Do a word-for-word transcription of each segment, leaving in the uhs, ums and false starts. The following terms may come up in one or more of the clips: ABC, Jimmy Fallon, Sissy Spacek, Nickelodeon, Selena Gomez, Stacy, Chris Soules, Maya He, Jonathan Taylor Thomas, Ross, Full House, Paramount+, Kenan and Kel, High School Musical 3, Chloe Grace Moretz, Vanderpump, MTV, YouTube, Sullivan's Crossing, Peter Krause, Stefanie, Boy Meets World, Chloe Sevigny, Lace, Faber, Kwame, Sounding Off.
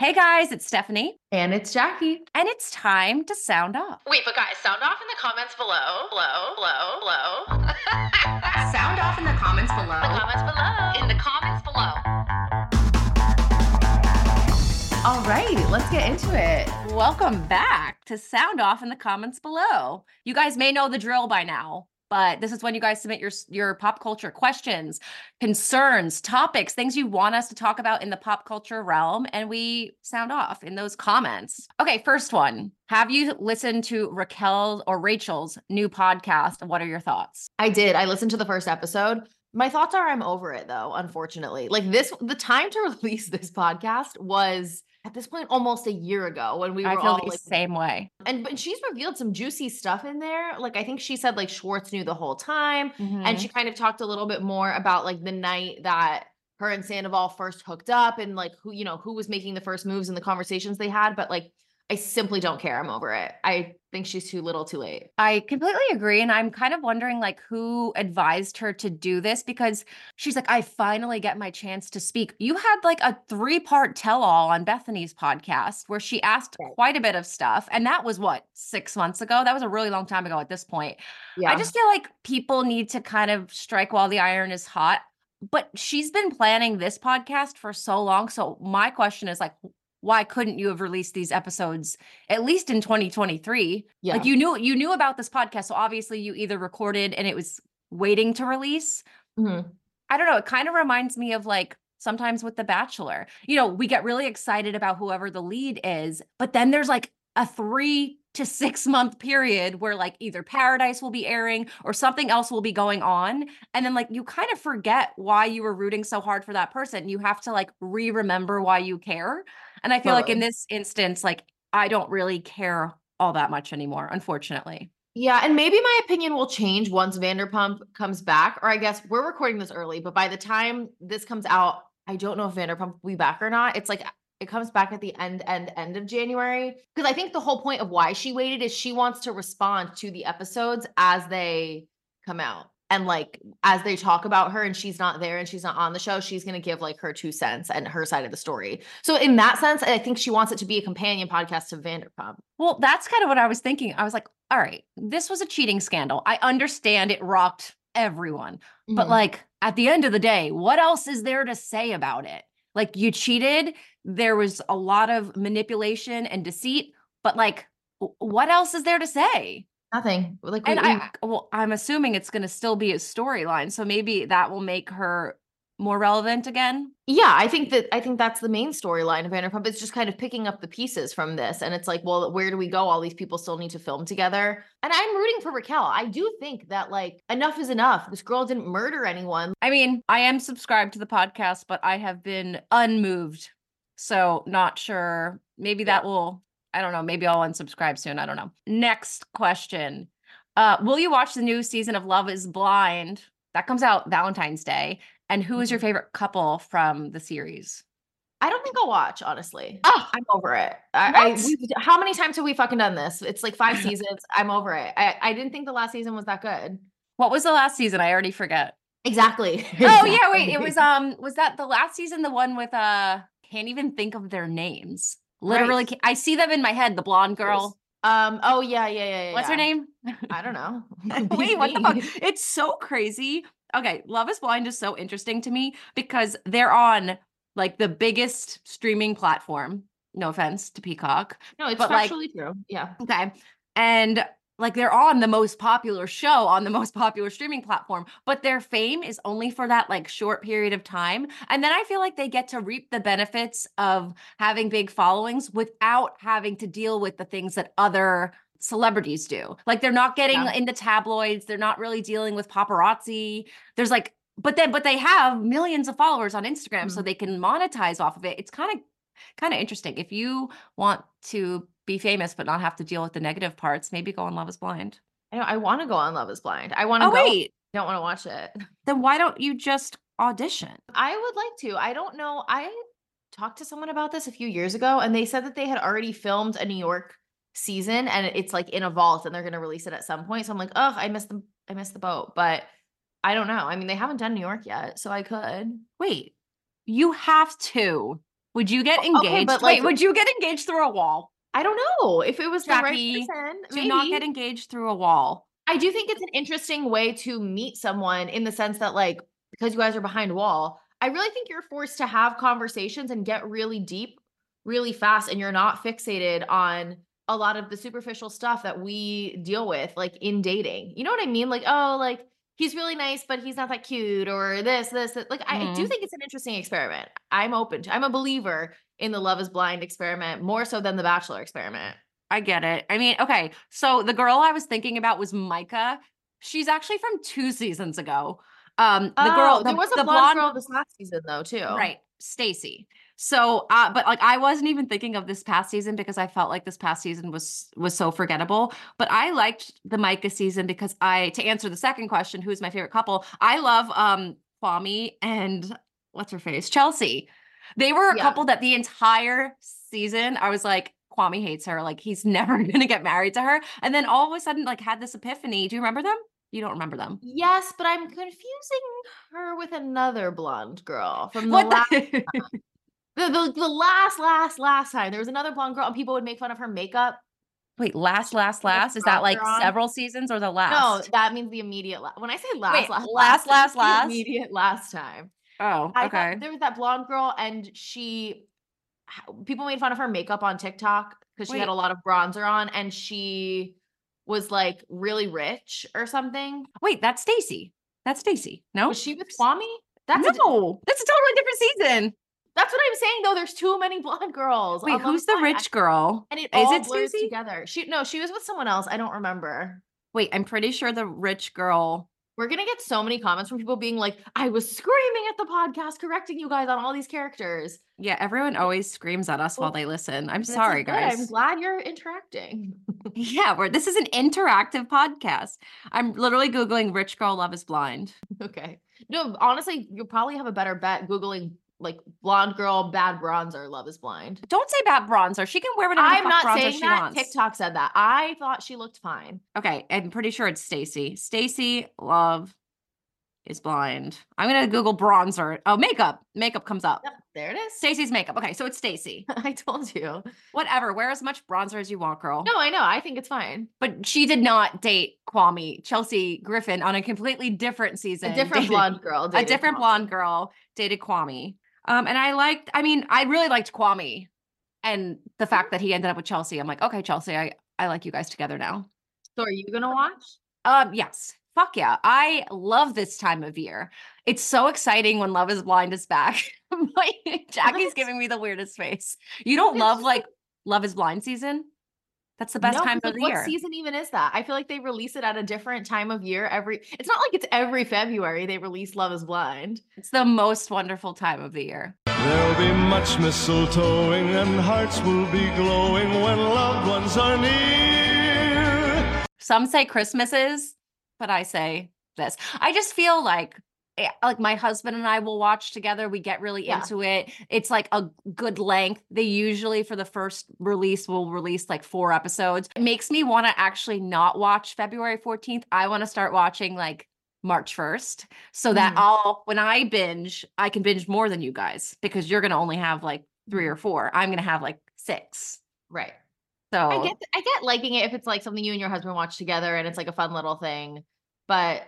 Hey guys, it's Stefanie. And it's Jackie. And it's time to sound off. Wait, but guys, sound off in the comments below. Below, below, below. Sound off in the comments below. The comments below. In the comments below. All right, let's get into it. Welcome back to Sound Off in the Comments Below. You guys may know the drill by now, but this is when you guys submit your your pop culture questions, concerns, topics, things you want us to talk about in the pop culture realm, and we sound off in those comments. Okay, first one. Have you listened to Raquel or Rachel's new podcast? What are your thoughts? I did. I listened to the first episode. My thoughts are I'm over it, though, unfortunately. Like this, the time to release this podcast was at this point almost a year ago when we were I feel all the like, same way. And but she's revealed some juicy stuff in there. Like I think she said like Schwartz knew the whole time. Mm-hmm. And she kind of talked a little bit more about like the night that her and Sandoval first hooked up and like who, you know, who was making the first moves and the conversations they had. But like I simply don't care. I'm over it. I think she's too little too late. I completely agree. And I'm kind of wondering like who advised her to do this, because she's like, I finally get my chance to speak. You had like a three part tell all on Bethany's podcast where she asked quite a bit of stuff. And that was what, six months ago? That was a really long time ago at this point. Yeah. I just feel like people need to kind of strike while the iron is hot, but she's been planning this podcast for so long. So my question is like, why couldn't you have released these episodes at least in twenty twenty-three? Yeah. Like you knew, you knew about this podcast. So obviously you either recorded and it was waiting to release. Mm-hmm. I don't know. It kind of reminds me of like sometimes with The Bachelor, you know, we get really excited about whoever the lead is, but then there's like a three to six month period where like either Paradise will be airing or something else will be going on. And then like, you kind of forget why you were rooting so hard for that person. You have to like re-remember why you care. And I feel totally. Like in this instance, like I don't really care all that much anymore, unfortunately. Yeah. And maybe my opinion will change once Vanderpump comes back, or I guess we're recording this early, but by the time this comes out, I don't know if Vanderpump will be back or not. It's like, it comes back at the end, end, end of January. Because I think the whole point of why she waited is she wants to respond to the episodes as they come out. And like, as they talk about her and she's not there and she's not on the show, she's going to give like her two cents and her side of the story. So in that sense, I think she wants it to be a companion podcast to Vanderpump. Well, that's kind of what I was thinking. I was like, all right, this was a cheating scandal. I understand it rocked everyone, mm-hmm. but like at the end of the day, what else is there to say about it? Like you cheated. There was a lot of manipulation and deceit, but like, what else is there to say? Nothing. Like, and we, I, well, I'm assuming it's going to still be a storyline, so maybe that will make her more relevant again. Yeah, I think that I think that's the main storyline of Vanderpump. It's just kind of picking up the pieces from this, and it's like, well, where do we go? All these people still need to film together, and I'm rooting for Raquel. I do think that like enough is enough. This girl didn't murder anyone. I mean, I am subscribed to the podcast, but I have been unmoved, so not sure. Maybe yeah. that will. I don't know. Maybe I'll unsubscribe soon. I don't know. Next question. Uh, will you watch the new season of Love is Blind? That comes out Valentine's Day. And who is your favorite couple from the series? I don't think I'll watch, honestly. Oh, I'm over it. I, I, how many times have we fucking done this? It's like five seasons. I'm over it. I, I didn't think the last season was that good. What was the last season? I already forget. Exactly. Oh, yeah. Wait, it was, um, was that the last season? The one with, uh, can't even think of their names. Literally, right. I see them in my head. The blonde girl. Um. Oh yeah, yeah, yeah. yeah What's yeah. her name? I don't know. Wait, what the fuck? It's so crazy. Okay, Love is Blind is so interesting to me because they're on like the biggest streaming platform. No offense to Peacock. No, it's actually like, true. Yeah. Okay, and like they're on the most popular show on the most popular streaming platform, but their fame is only for that like short period of time. And then I feel like they get to reap the benefits of having big followings without having to deal with the things that other celebrities do. Like they're not getting yeah. in the tabloids. They're not really dealing with paparazzi. There's like, but then, but they have millions of followers on Instagram, mm-hmm. so they can monetize off of it. It's kind of, kind of interesting. If you want to be famous, but not have to deal with the negative parts, maybe go on Love is Blind. I, I want to go on Love is Blind. I want to oh, go. Wait. I don't want to watch it. Then why don't you just audition? I would like to. I don't know. I talked to someone about this a few years ago and they said that they had already filmed a New York season and it's like in a vault and they're going to release it at some point. So I'm like, oh, I missed the, I missed the boat, but I don't know. I mean, they haven't done New York yet, so I could. Wait, you have to. Would you get engaged? Okay, but like, Wait, would you get engaged through a wall? I don't know. If it was Jackie, the right person, maybe. Do not get engaged through a wall. I do think it's an interesting way to meet someone in the sense that, like, because you guys are behind a wall, I really think you're forced to have conversations and get really deep, really fast, and you're not fixated on a lot of the superficial stuff that we deal with, like in dating. You know what I mean? Like, oh, like he's really nice, but he's not that cute, or this, this, this. Like, mm-hmm. I do think it's an interesting experiment. I'm open to, I'm a believer in the Love is Blind experiment more so than the Bachelor experiment. I get it. I mean, okay. So the girl I was thinking about was Micah. She's actually from two seasons ago. Um, the oh, girl, the, there was a the blonde, blonde girl this last season though, too. Right. Stacy. So, uh, but like, I wasn't even thinking of this past season because I felt like this past season was, was so forgettable, but I liked the Micah season because I, to answer the second question, who's my favorite couple? I love, um, Kwame and what's her face? Chelsea. They were a yeah. couple that the entire season, I was like, Kwame hates her. Like he's never going to get married to her. And then all of a sudden, like had this epiphany. Do you remember them? You don't remember them. Yes, but I'm confusing her with another blonde girl from the what last the-, the, the the last, last, last time. There was another blonde girl and people would make fun of her makeup. Wait, last, last, last? Is that like several seasons or the last? No, that means the immediate last. When I say last, Wait, last, last, last, last. Immediate last time. Oh, okay. There was that blonde girl and she... people made fun of her makeup on TikTok because she Wait. had a lot of bronzer on and she was like really rich or something. Wait, that's Stacy. That's Stacy. No, was she with Kwame? That's no, a, that's a totally different season. That's what I'm saying though. There's too many blonde girls. Wait, who's the rich I, girl? And it all Is it blurs Stacy? Together. She no, she was with someone else. I don't remember. Wait, I'm pretty sure the rich girl. We're going to get so many comments from people being like, I was screaming at the podcast, correcting you guys on all these characters. Yeah, everyone always screams at us well, while they listen. I'm sorry, guys. I'm glad you're interacting. yeah, we're, this is an interactive podcast. I'm literally Googling rich girl Love is Blind. Okay. No, honestly, you'll probably have a better bet Googling like blonde girl, bad bronzer, Love is Blind. Don't say bad bronzer. She can wear whatever I'm the fuck not saying she that. Wants. TikTok said that. I thought she looked fine. Okay. I'm pretty sure it's Stacy. Stacy, Love is Blind. I'm going to Google bronzer. Oh, makeup. Makeup comes up. Yep, there it is. Stacy's makeup. Okay. So it's Stacy. I told you. Whatever. Wear as much bronzer as you want, girl. No, I know. I think it's fine. But she did not date Kwame. Chelsea Griffin on a completely different season. A different dated, blonde girl. A different Kwame. blonde girl dated Kwame. Um, and I liked, I mean, I really liked Kwame and the fact that he ended up with Chelsea. I'm like, okay, Chelsea, I, I like you guys together now. So are you going to watch? Um, yes. Fuck yeah. I love this time of year. It's so exciting when Love is Blind is back. like, Jackie's giving me the weirdest face. You don't love like Love is Blind season? That's the best no, time of like, the what year. What season even is that? I feel like they release it at a different time of year. Every It's not like it's every February they release Love is Blind. It's the most wonderful time of the year. There'll be much mistletoeing and hearts will be glowing when loved ones are near. Some say Christmases, but I say this. I just feel like like my husband and I will watch together. We get really yeah. into it. It's like a good length. They usually for the first release will release like four episodes. It makes me want to actually not watch February fourteenth. I want to start watching like March first so that mm. I'll, when I binge, I can binge more than you guys because you're going to only have like three or four. I'm going to have like six. Right. So I get, I get liking it if it's like something you and your husband watch together and it's like a fun little thing, but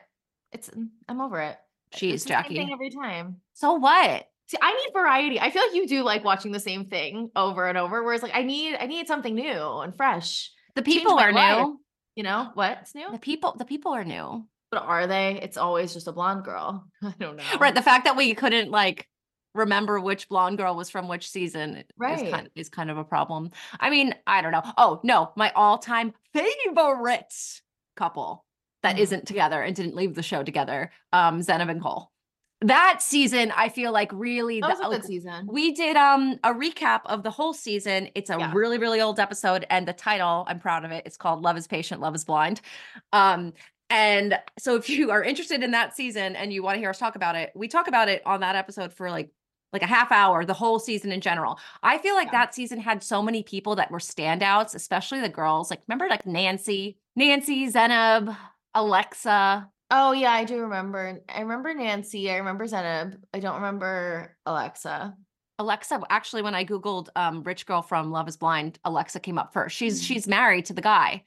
it's, I'm over it. She's Jackie. Same thing every time. So what? See, I need variety. I feel like you do like watching the same thing over and over. Whereas, like, I need, I need something new and fresh. The people are life. new. You know what's new? The people, the people are new. But are they? It's always just a blonde girl. I don't know. Right. The fact that we couldn't like remember which blonde girl was from which season right. is, kind of, is kind of a problem. I mean, I don't know. Oh no, my all-time favorite couple. That isn't together and didn't leave the show together. Um, Zenab and Kel. That season, I feel like really- That was the, a good like, season. We did um, a recap of the whole season. It's a yeah. really, really old episode. And the title, I'm proud of it. It's called Love is Patient, Love is Blind. Um, and so if you are interested in that season and you want to hear us talk about it, we talk about it on that episode for like, like a half hour, the whole season in general. I feel like yeah. that season had so many people that were standouts, especially the girls. Like, remember like Nancy, Nancy, Zenab, Alexa. Oh yeah, I do remember. I remember Nancy. I remember Zenab. I don't remember Alexa. Alexa, actually, when I Googled um, rich girl from Love is Blind, Alexa came up first. She's she's married to the guy.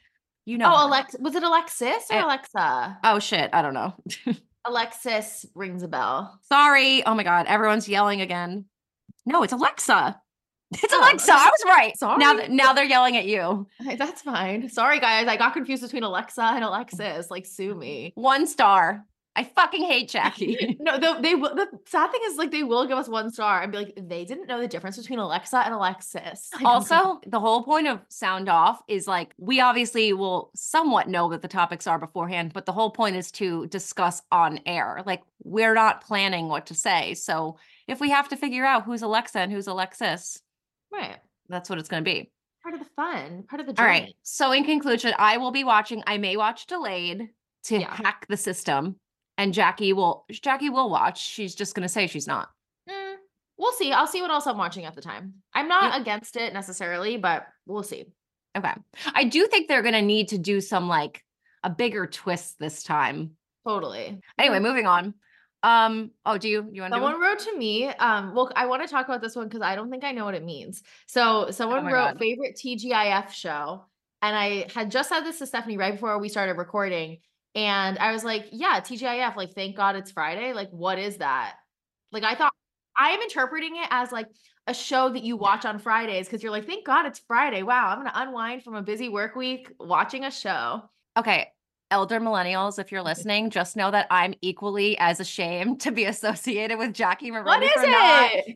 You know. Oh, Alex, was it Alexis or it, Alexa? Oh, shit. I don't know. Alexis rings a bell. Sorry. Oh, my God. Everyone's yelling again. No, it's Alexa. It's oh, Alexa. I was right. Sorry. Now, now they're yelling at you. That's fine. Sorry, guys. I got confused between Alexa and Alexis. Like, sue me. One star. I fucking hate Jackie. No, the, they will. The sad thing is, like, they will give us one star and be like, they didn't know the difference between Alexa and Alexis. Like, also, the whole point of Sound Off is like, we obviously will somewhat know what the topics are beforehand, but the whole point is to discuss on air. Like, we're not planning what to say. So if we have to figure out who's Alexa and who's Alexis, right, that's what it's going to be. Part of the fun, part of the joy. All right. So in conclusion, I will be watching. I may watch delayed to yeah. hack the system. And Jackie will Jackie will watch. She's just going to say she's not. Mm, we'll see. I'll see what else I'm watching at the time. I'm not yeah. against it necessarily, but we'll see. Okay. I do think they're going to need to do some, like, a bigger twist this time. Totally. Anyway, moving on. Um. Oh, do you, you want to Someone do wrote to me. Um. Well, I want to talk about this one because I don't think I know what it means. So someone oh wrote God. favorite T G I F show. And I had just said this to Stefanie right before we started recording. And I was like, yeah, T G I F, like, thank God it's Friday. Like, what is that? Like, I thought, I am interpreting it as like a show that you watch on Fridays because you're like, thank God it's Friday. Wow, I'm going to unwind from a busy work week watching a show. Okay, elder millennials, if you're listening, just know that I'm equally as ashamed to be associated with Jackie Maroney. What is it?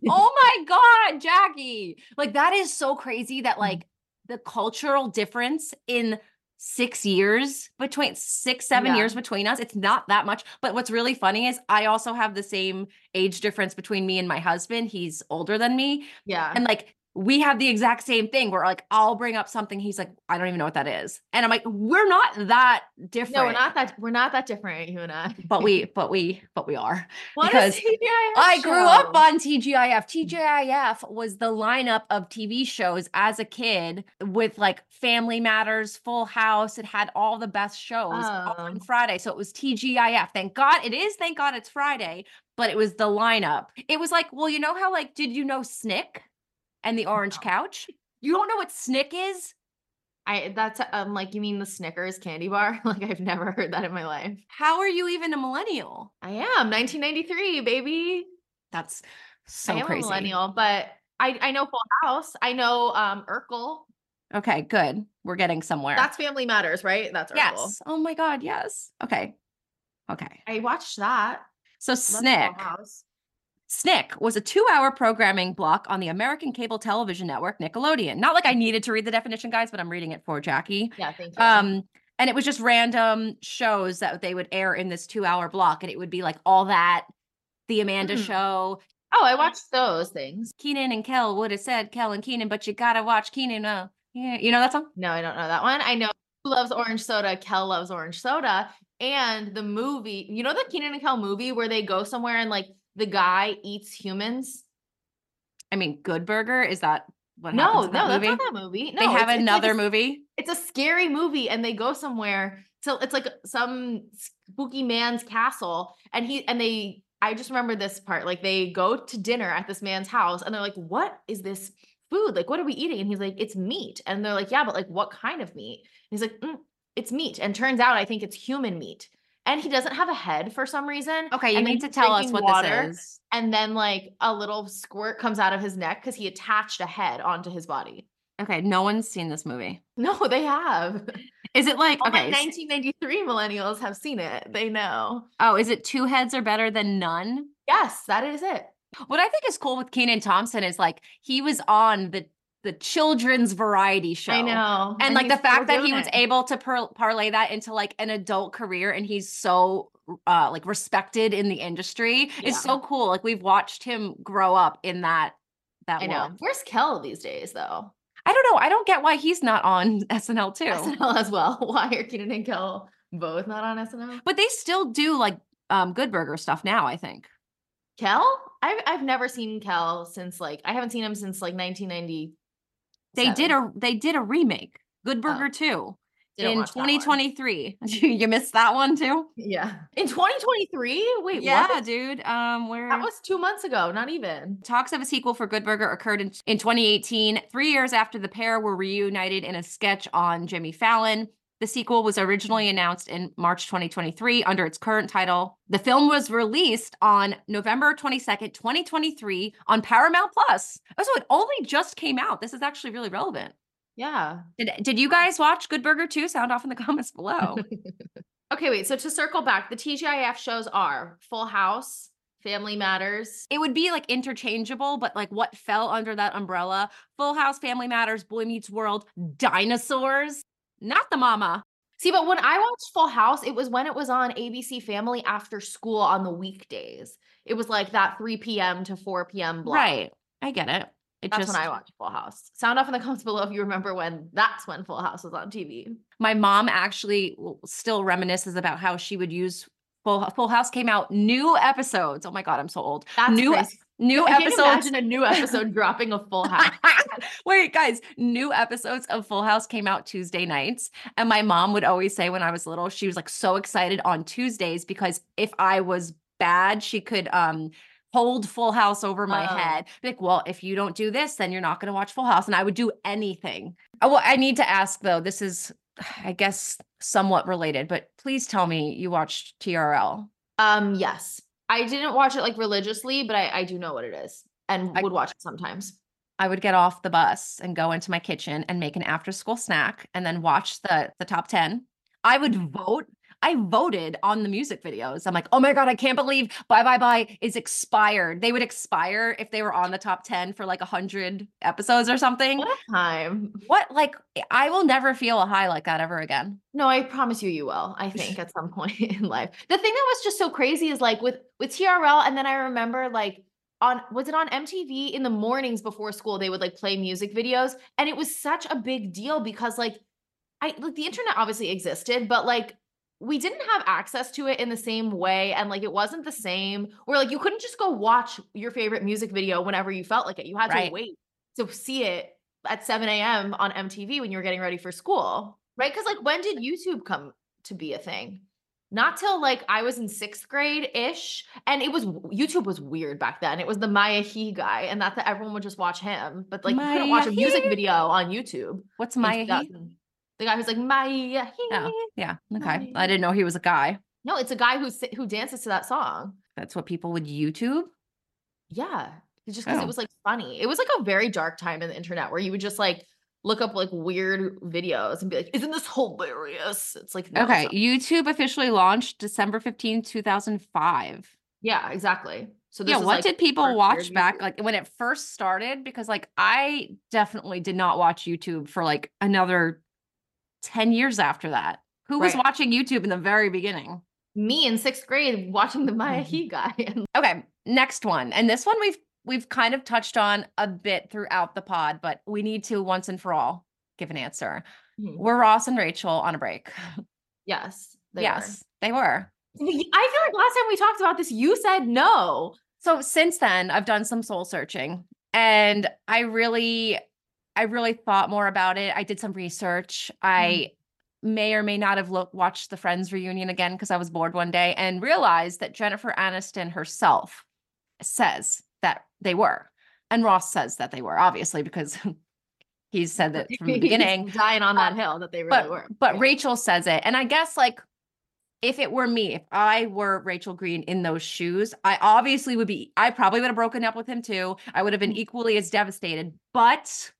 Not- oh my God, Jackie. Like, that is so crazy that, like, the cultural difference in Six years between six, seven yeah. years between us. It's not that much. But what's really funny is I also have the same age difference between me and my husband. He's older than me. Yeah. And, like, we have the exact same thing where, like, I'll bring up something. He's like, I don't even know what that is. And I'm like, we're not that different. No, we're not that, we're not that different, you and I. But we, but we, but we are. What is T G I F? I grew show? up on T G I F. T G I F was the lineup of T V shows as a kid with, like, Family Matters, Full House. It had all the best shows oh. on Friday. So it was T G I F. Thank God it is. Thank God it's Friday, but it was the lineup. It was like, well, you know how, like, did you know Snick? And the orange couch. You don't know what Snick is? I that's um like you mean the Snickers candy bar? Like, I've never heard that in my life. How are you even a millennial? I am nineteen ninety-three, baby. That's so I am crazy. A millennial, but I I know Full House. I know um Urkel. Okay, good. We're getting somewhere. That's Family Matters, right? That's Urkel. Yes. Oh my God, yes. Okay. Okay. I watched that. So Snick. Snick was a two-hour programming block on the American cable television network Nickelodeon. Not like I needed to read the definition, guys, but I'm reading it for Jackie. Yeah, thank you. Um, and it was just random shows that they would air in this two-hour block, and it would be like All That, The Amanda mm-hmm. Show. Oh, I watched those things. Kenan and Kel would have said Kel and Kenan, but you gotta watch Kenan. Uh, yeah, you know that song? No, I don't know that one. I know who loves orange soda. Kel loves orange soda, and the movie. You know the Kenan and Kel movie where they go somewhere and, like, the guy eats humans. I mean, Good Burger, is that what no, happens in that no, movie? No, no, that's not that movie. No, they have it's, another it's like a, movie. It's a scary movie, and they go somewhere. So it's like some spooky man's castle, and he and they. I just remember this part. Like, they go to dinner at this man's house, and they're like, "What is this food? Like, what are we eating?" And he's like, "It's meat." And they're like, "Yeah, but, like, what kind of meat?" And he's like, mm, "It's meat." And turns out, I think it's human meat. And he doesn't have a head for some reason. Okay, you need to tell us what water, this is. And then, like, a little squirt comes out of his neck because he attached a head onto his body. Okay, no one's seen this movie. No, they have. Is it like, all okay. nineteen ninety-three millennials have seen it. They know. Oh, is it two heads are better than none? Yes, that is it. What I think is cool with Kenan Thompson is, like, he was on the the children's variety show. I know. And, and like, the fact that he was it. able to par- parlay that into, like, an adult career, and he's so uh, like, respected in the industry yeah. is so cool. Like, we've watched him grow up in that, that I world. Know. Where's Kel these days though? I don't know. I don't get why he's not on S N L too. S N L as well. Why are Kenan and Kel both not on S N L? But they still do, like, um, Good Burger stuff now, I think. Kel? I've, I've never seen Kel since like, I haven't seen him since like nineteen ninety. They Seven. did a they did a remake, Good Burger oh. two. Didn't in twenty twenty-three. You missed that one too? Yeah. In twenty twenty-three? Wait, yeah, what? dude. Um, where That was two months ago, not even. Talks of a sequel for Good Burger occurred in, in twenty eighteen, three years after the pair were reunited in a sketch on Jimmy Fallon. The sequel was originally announced in March twenty twenty-three under its current title. The film was released on November twenty-second, twenty twenty-three on Paramount Plus. Also, it only just came out. This is actually really relevant. Yeah. Did, did you guys watch Good Burger two? Sound off in the comments below. Okay, wait. So to circle back, the T G I F shows are Full House, Family Matters. It would be like interchangeable, but like what fell under that umbrella? Full House, Family Matters, Boy Meets World, Dinosaurs. Not the mama. See, but when I watched Full House, it was when it was on A B C Family after school on the weekdays. It was like that three p.m. to four p.m. block. Right. I get it. It that's just... when I watched Full House. Sound off in the comments below if you remember when that's when Full House was on T V. My mom actually still reminisces about how she would use Full, Full House came out new episodes. Oh my God, I'm so old. That's new crazy. New episodes. Imagine a new episode dropping of Full House. Wait, guys, new episodes of Full House came out Tuesday nights. And my mom would always say when I was little, she was like so excited on Tuesdays because if I was bad, she could um, hold Full House over my oh. head. Like, well, if you don't do this, then you're not going to watch Full House. And I would do anything. Oh, well, I need to ask though, this is, I guess, somewhat related, but please tell me you watched T R L. Um, yes. I didn't watch it like religiously, but I, I do know what it is and I, would watch it sometimes. I would get off the bus and go into my kitchen and make an after school snack and then watch the the top ten. I would vote. I voted on the music videos. I'm like, oh my God, I can't believe Bye Bye Bye is expired. They would expire if they were on the top ten for like one hundred episodes or something. What a time. What, like, I will never feel a high like that ever again. No, I promise you, you will, I think, at some point in life. The thing that was just so crazy is like with, with T R L, and then I remember like, on was it on M T V in the mornings before school, they would like play music videos. And it was such a big deal because like, I like the internet obviously existed, but like, we didn't have access to it in the same way. And like, it wasn't the same where like, you couldn't just go watch your favorite music video whenever you felt like it. You had right. to wait to see it at seven a.m. on M T V when you were getting ready for school. Right. Cause like, when did YouTube come to be a thing? Not till like I was in sixth grade ish. And it was, YouTube was weird back then. It was the Maya He guy. And not that everyone would just watch him, but like Maya you couldn't watch he. a music video on YouTube. What's Maya He? The guy who's like, Maya He. Oh, yeah. Okay. I didn't know he was a guy. No, it's a guy who who dances to that song. That's what people would YouTube? Yeah. It's just because oh. it was like funny. It was like a very dark time in the internet where you would just like look up like weird videos and be like, isn't this hilarious? It's like, no, okay. It's YouTube officially launched December fifteenth, two thousand five. Yeah, exactly. So this yeah, is what like did people watch back like when it first started? Because like I definitely did not watch YouTube for like another ten years after that. Who right. was watching YouTube in the very beginning? Me in sixth grade watching the Maya He guy. Okay, next one. And this one we've we've kind of touched on a bit throughout the pod, but we need to once and for all give an answer. Mm-hmm. Were Ross and Rachel on a break? Yes. They yes, were. they were. I feel like last time we talked about this, you said no. So since then, I've done some soul searching and I really... I really thought more about it. I did some research. I mm. may or may not have looked, watched the Friends reunion again because I was bored one day and realized that Jennifer Aniston herself says that they were. And Ross says that they were, obviously, because he said that from the beginning. Dying on that um, hill that they really but, were. But yeah. Rachel says it. And I guess like if it were me, if I were Rachel Green in those shoes, I obviously would be, I probably would have broken up with him too. I would have been equally as devastated. But...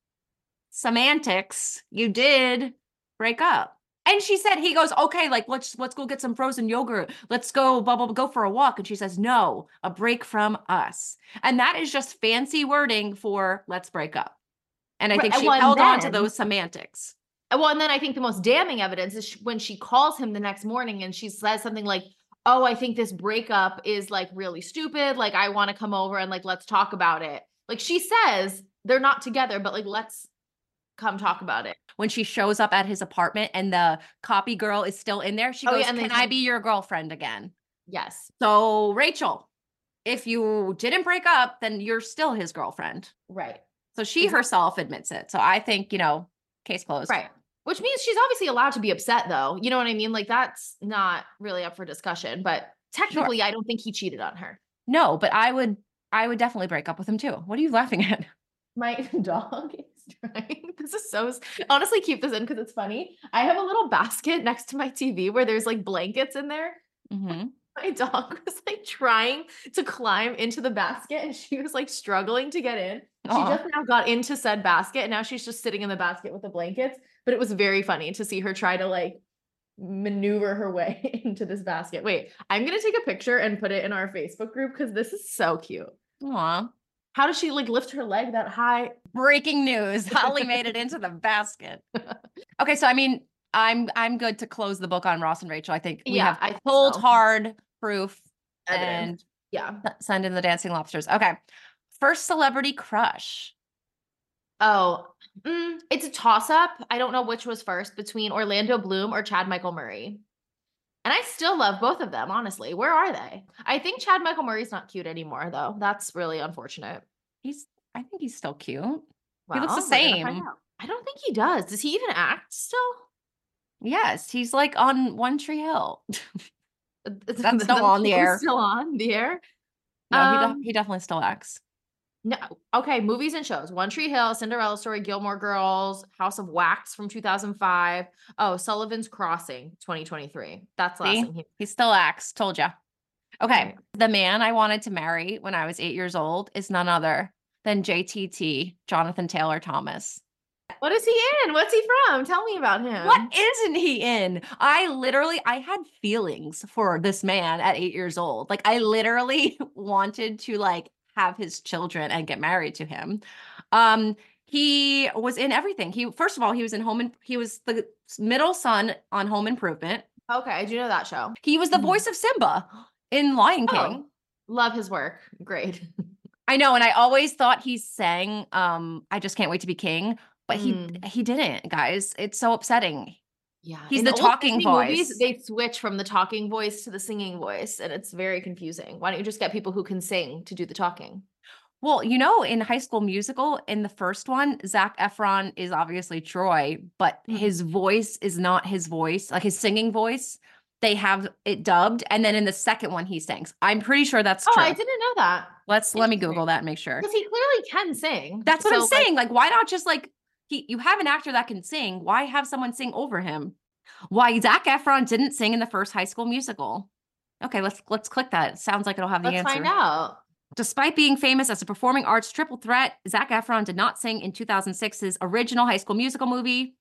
semantics, you did break up. And she said, he goes, okay, like, let's, let's go get some frozen yogurt. Let's go, blah, blah, blah, go for a walk. And she says, no, a break from us. And that is just fancy wording for let's break up. And I think she well, held then, on to those semantics. Well, and then I think the most damning evidence is when she calls him the next morning and she says something like, oh, I think this breakup is like really stupid. Like, I want to come over and like, let's talk about it. Like she says they're not together, but like, let's come talk about it. When she shows up at his apartment and the copy girl is still in there, she oh, goes, yeah, can I be your girlfriend again? Yes. So Rachel, if you didn't break up, then you're still his girlfriend. Right. So she exactly. herself admits it. So I think, you know, case closed. Right. Which means she's obviously allowed to be upset, though. You know what I mean? Like, that's not really up for discussion. But technically, sure. I don't think he cheated on her. No, but I would I would definitely break up with him, too. What are you laughing at? My dog is trying. This is so – honestly, keep this in because it's funny. I have a little basket next to my T V where there's, like, blankets in there. Mm-hmm. My dog was, like, trying to climb into the basket, and she was, like, struggling to get in. She Aww. Just now got into said basket, and now she's just sitting in the basket with the blankets. But it was very funny to see her try to, like, maneuver her way into this basket. Wait, I'm going to take a picture and put it in our Facebook group because this is so cute. Aww. How does she, like, lift her leg that high? Breaking news. Holly made it into the basket. Okay, so, I mean, I'm I'm good to close the book on Ross and Rachel. I think we yeah, have cold, so. hard proof. Evidence. And yeah, send in the dancing lobsters. Okay. First celebrity crush. Oh, mm, it's a toss up. I don't know which was first between Orlando Bloom or Chad Michael Murray. And I still love both of them, honestly. Where are they? I think Chad Michael Murray's not cute anymore, though. That's really unfortunate. He's, I think he's still cute. Wow, he looks the same. I don't think he does. Does he even act still? Yes. He's like on One Tree Hill. That's still the, on the air. Still on the air. No, um, he, de- he definitely still acts. No. Okay. Movies and shows. One Tree Hill, Cinderella Story, Gilmore Girls, House of Wax from two thousand five. Oh, Sullivan's Crossing twenty twenty-three. That's last See? thing. He-, he still acts. Told ya. Okay. Right. The man I wanted to marry when I was eight years old is none other than J T T, Jonathan Taylor Thomas. What is he in? What's he from? Tell me about him. What isn't he in? I literally, I had feelings for this man at eight years old. Like, I literally wanted to, like, have his children and get married to him. Um, he was in everything. He, first of all, he was in Home, and he was the middle son on Home Improvement. Okay. I do know that show. He was the voice of Simba in Lion oh, King. Love his work. Great. I know. And I always thought he sang, um, I Just Can't Wait to Be King. But he mm. he didn't, guys. It's so upsetting. Yeah, he's in the talking voice. Movies, they switch from the talking voice to the singing voice, and it's very confusing. Why don't you just get people who can sing to do the talking? Well, you know, in High School Musical, in the first one, Zac Efron is obviously Troy, but his voice is not his voice. Like, his singing voice, they have it dubbed, and then in the second one, he sings. I'm pretty sure that's oh, true. Oh, I didn't know that. Let's let me Google that and make sure, because he clearly can sing. That's what so, I'm saying. Like, like, why not just like. He, you have an actor that can sing. Why have someone sing over him? Why Zac Efron didn't sing in the first High School Musical? Okay, let's let's click that. It sounds like it'll have the let's answer. Let's find out. Despite being famous as a performing arts triple threat, Zac Efron did not sing in two thousand six's original High School Musical movie.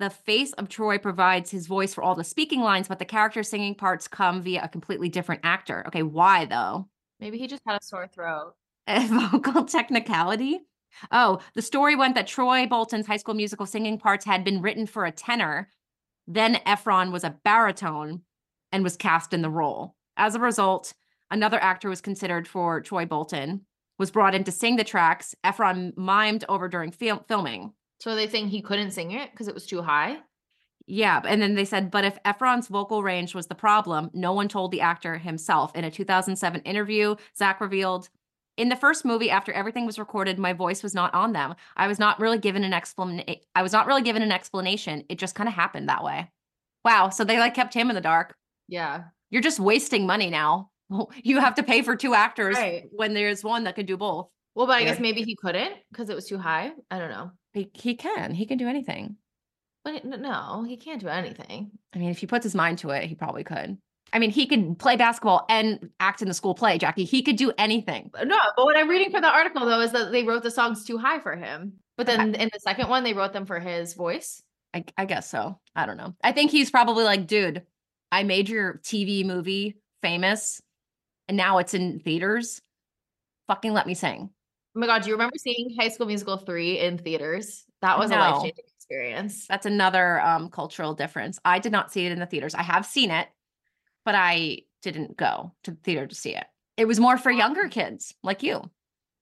The face of Troy provides his voice for all the speaking lines, but the character singing parts come via a completely different actor. Okay, why though? Maybe he just had a sore throat. A vocal technicality? Oh, the story went that Troy Bolton's High School Musical singing parts had been written for a tenor. Then Efron was a baritone and was cast in the role. As a result, another actor was considered for Troy Bolton, was brought in to sing the tracks. Efron mimed over during fil- filming. So are they saying he couldn't sing it because it was too high? Yeah. And then they said, but if Efron's vocal range was the problem, no one told the actor himself. In a two thousand seven interview, Zach revealed, in the first movie, after everything was recorded, my voice was not on them. I was not really given an explanation. I was not really given an explanation. It just kind of happened that way. Wow. So they like kept him in the dark. Yeah. You're just wasting money now. You have to pay for two actors right. when there's one that can do both. Well, but I Weird. guess maybe he couldn't because it was too high. I don't know. He, he can. He can do anything. But no, he can't do anything. I mean, if he puts his mind to it, he probably could. I mean, he could play basketball and act in the school play, Jackie. He could do anything. No, but what I'm reading from the article, though, is that they wrote the songs too high for him. But then okay. in the second one, they wrote them for his voice. I, I guess so. I don't know. I think he's probably like, dude, I made your T V movie famous, and now it's in theaters. Fucking let me sing. Oh, my God. Do you remember seeing High School Musical three in theaters? That was no. a life-changing experience. That's another um, cultural difference. I did not see it in the theaters. I have seen it. But I didn't go to the theater to see it. It was more for younger kids like you.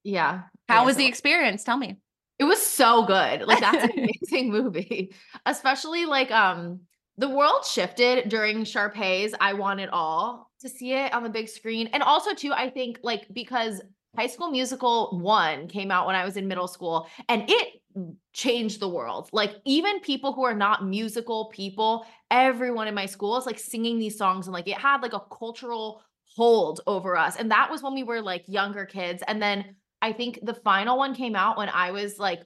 Yeah. How was the experience? Tell me. It was so good. Like, that's an amazing movie. Especially like um, the world shifted during Sharpay's I Want It All to see it on the big screen. And also too, I think like because High School Musical one came out when I was in middle school, and it changed the world. Like, even people who are not musical people, everyone in my school is like singing these songs, and like it had like a cultural hold over us. And that was when we were like younger kids. And then I think the final one came out when I was like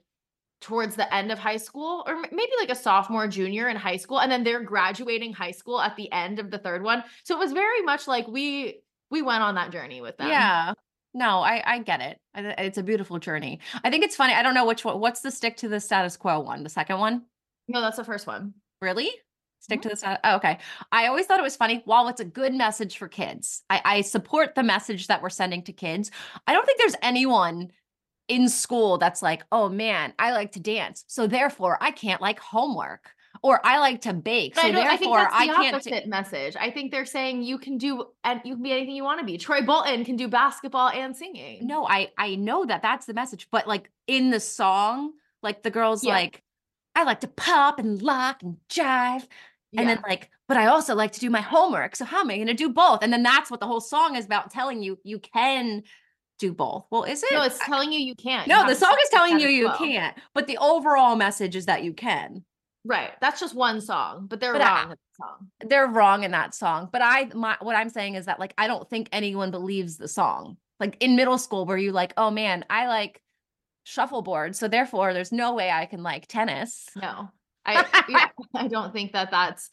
towards the end of high school, or maybe like a sophomore, junior in high school. And then they're graduating high school at the end of the third one. So it was very much like we, we went on that journey with them. Yeah. No, I, I get it. It's a beautiful journey. I think it's funny. I don't know which one. What's the stick to the status quo one? The second one? No, that's the first one. Really? Stick mm-hmm. to the status. Oh, okay. I always thought it was funny. While it's a good message for kids, I, I support the message that we're sending to kids. I don't think there's anyone in school that's like, oh man, I like to dance, so therefore I can't like homework, or I like to bake, but so I therefore I, think that's the I opposite can't. Message. I think they're saying you can do, and you can be anything you want to be. Troy Bolton can do basketball and singing. No, I I know that that's the message, but like in the song, like the girl's yeah. like, I like to pop and lock and jive, yeah. and then like, but I also like to do my homework. So how am I going to do both? And then that's what the whole song is about, telling you you can do both. Well, is it? No, it's telling you you can't. No, the song is telling you you can't, but the overall message is that you can. Right. That's just one song, but they're wrong in that song. They're wrong in that song. But I, my, what I'm saying is that like, I don't think anyone believes the song. Like in middle school, were you like, oh man, I like shuffleboard, so therefore there's no way I can like tennis. No, I, yeah, I don't think that that's,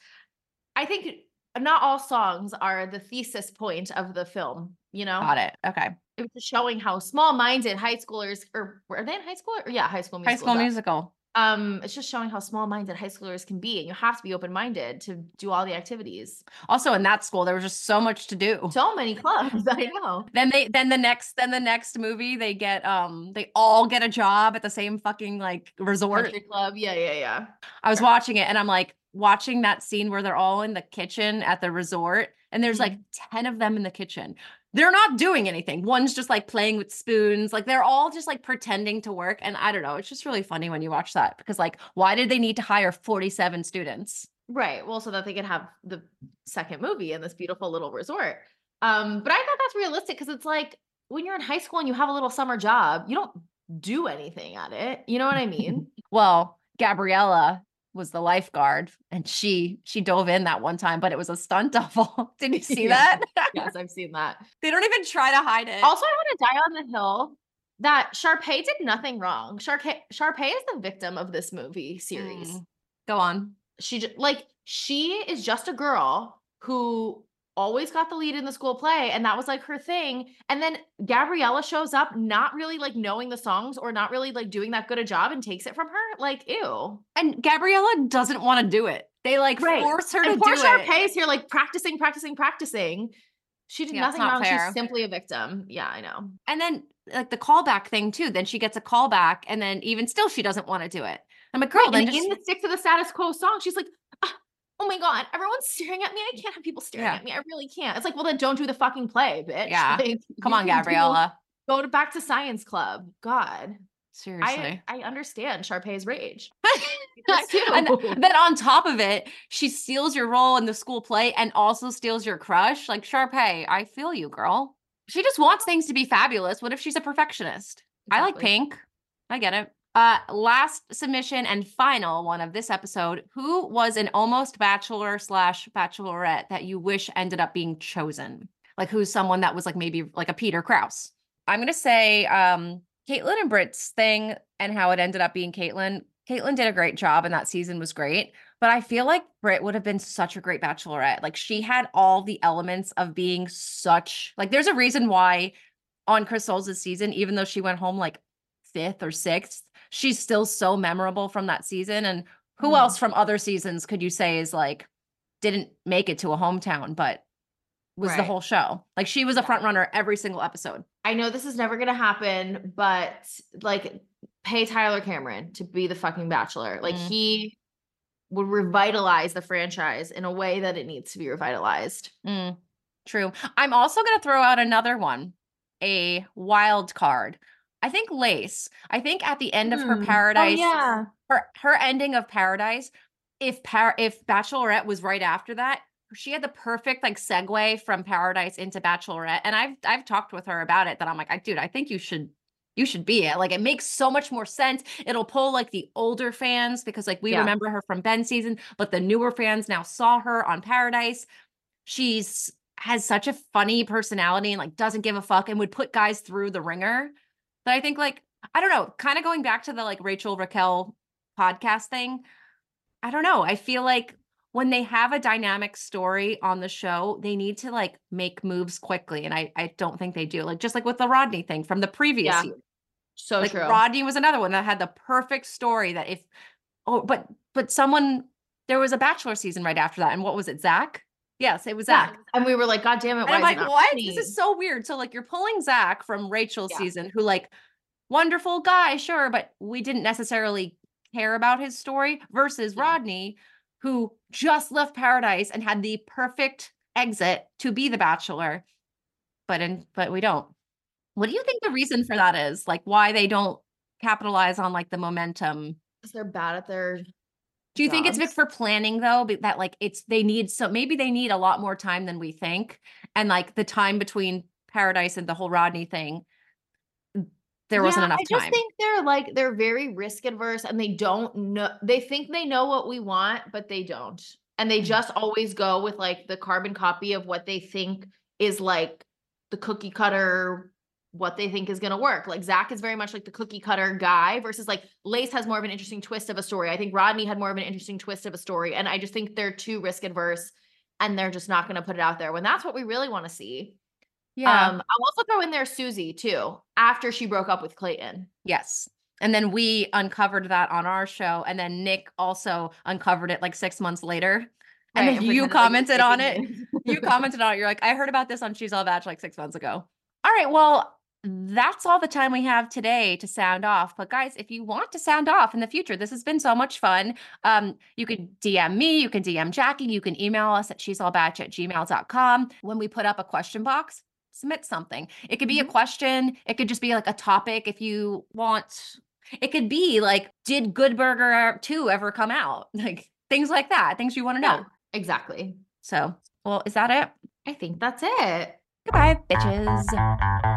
I think not all songs are the thesis point of the film, you know? Got it. Okay. It was just showing how small-minded high schoolers, or were they in high school? Or, yeah, High School Musical. High School though. Musical. Um, it's just showing how small-minded high schoolers can be, and you have to be open-minded to do all the activities. Also, in that school, there was just so much to do. So many clubs. I know. Then they, then the next, then the next movie, they get, um, they all get a job at the same fucking like resort country club. Yeah, yeah, yeah. I was sure. watching it, and I'm like watching that scene where they're all in the kitchen at the resort, and there's mm-hmm. like ten of them in the kitchen. They're not doing anything. One's just like playing with spoons. Like they're all just like pretending to work. And I don't know. It's just really funny when you watch that, because like, why did they need to hire forty-seven students? Right. Well, so that they could have the second movie in this beautiful little resort. Um, but I thought that's realistic, because it's like when you're in high school and you have a little summer job, you don't do anything at it. You know what I mean? Well, Gabriella was the lifeguard, and she she dove in that one time, but it was a stunt double. Did you see yeah. that? Yes, I've seen that. They don't even try to hide it. Also, I want to die on the hill that Sharpay did nothing wrong. Sharpay Sharpay is the victim of this movie series. Mm. Go on. She just, like she is just a girl who always got the lead in the school play, and that was like her thing. And then Gabriella shows up not really like knowing the songs, or not really like doing that good a job, and takes it from her. Like, ew. And Gabriella doesn't want to do it. They like right. force her and to do Sharpay it. And poor Sharpay's here like practicing, practicing, practicing. She did yeah, nothing not wrong. Fair. She's simply a victim. Yeah, I know. And then like the callback thing too. Then she gets a callback, and then even still she doesn't want to do it. I'm like, girl, right. then just- in the stick to the status quo song, she's like, oh my God, everyone's staring at me. I can't have people staring yeah. at me. I really can't. It's like, well, then don't do the fucking play, bitch. Yeah. Like, come on, Gabriella. Do, go to back to science club. God. Seriously. I, I understand Sharpay's rage. And then on top of it, she steals your role in the school play and also steals your crush. Like, Sharpay, I feel you, girl. She just wants things to be fabulous. What if she's a perfectionist? Exactly. I like pink. I get it. Uh, last submission and final one of this episode. Who was an almost bachelor slash bachelorette that you wish ended up being chosen? Like, who's someone that was like maybe like a Peter Krause? I'm going to say um, Caitlyn and Britt's thing, and how it ended up being Caitlyn. Caitlyn did a great job, and that season was great. But I feel like Britt would have been such a great bachelorette. Like, she had all the elements of being such, like, there's a reason why on Chris Soules' season, even though she went home like fifth or sixth, she's still so memorable from that season. And who mm. else from other seasons could you say is like, didn't make it to a hometown, but was right. the whole show? Like, she was a front runner every single episode. I know this is never going to happen, but like, pay Tyler Cameron to be the fucking bachelor. Like mm. he would revitalize the franchise in a way that it needs to be revitalized. Mm. True. I'm also going to throw out another one, a wild card. I think Lace. I think at the end of her Paradise, oh, yeah. her her ending of Paradise, if par- if Bachelorette was right after that, she had the perfect like segue from Paradise into Bachelorette. And I've, I've talked with her about it, that I'm like, I, dude, I think you should, you should be it. Like, it makes so much more sense. It'll pull like the older fans, because like we yeah. remember her from Ben's season, but the newer fans now saw her on Paradise. She's has such a funny personality and like doesn't give a fuck and would put guys through the ringer. But I think like, I don't know, kind of going back to the like Rachel Raquel podcast thing. I don't know. I feel like when they have a dynamic story on the show, they need to like make moves quickly. And I, I don't think they do. Like just like with the Rodney thing from the previous yeah. year. So like, true. Rodney was another one that had the perfect story that if, oh, but, but someone, there was a Bachelor season right after that. And what was it? Zach? Yes, it was Zach. Yeah. And we were like, God damn it. And I'm like, what? Funny? This is so weird. So like you're pulling Zach from Rachel's yeah. season, who like, wonderful guy, sure, but we didn't necessarily care about his story, versus yeah. Rodney, who just left Paradise and had the perfect exit to be the Bachelor. But, in, but we don't. What do you think the reason for that is? Like why they don't capitalize on like the momentum? Because they're bad at their... Do you jobs. Think it's big for planning though? That like it's, they need, so maybe they need a lot more time than we think. And like the time between Paradise and the whole Rodney thing, there yeah, wasn't enough time. I just think they're like, they're very risk adverse and they don't know. They think they know what we want, but they don't. And they just always go with like the carbon copy of what they think is like the cookie cutter, what they think is going to work. Like Zach is very much like the cookie cutter guy versus like Lace has more of an interesting twist of a story. I think Rodney had more of an interesting twist of a story. And I just think they're too risk adverse and they're just not going to put it out there when that's what we really want to see. Yeah. Um, I'll also throw in there Susie too, after she broke up with Clayton. Yes. And then we uncovered that on our show. And then Nick also uncovered it like six months later. And right, then and you commented like on it. You commented on it. You're like, I heard about this on She's All Batch like six months ago. All right. Well, that's all the time we have today to sound off. But guys, if you want to sound off in the future, this has been so much fun. Um, you can D M me, you can D M Jackie, you can email us at she's all batch at gmail dot com. When we put up a question box, submit something. It could be mm-hmm. a question. It could just be like a topic if you want. It could be like, did Good Burger two ever come out? Like things like that, things you want to know. Yeah, exactly. So, well, is that it? I think that's it. Goodbye, bitches.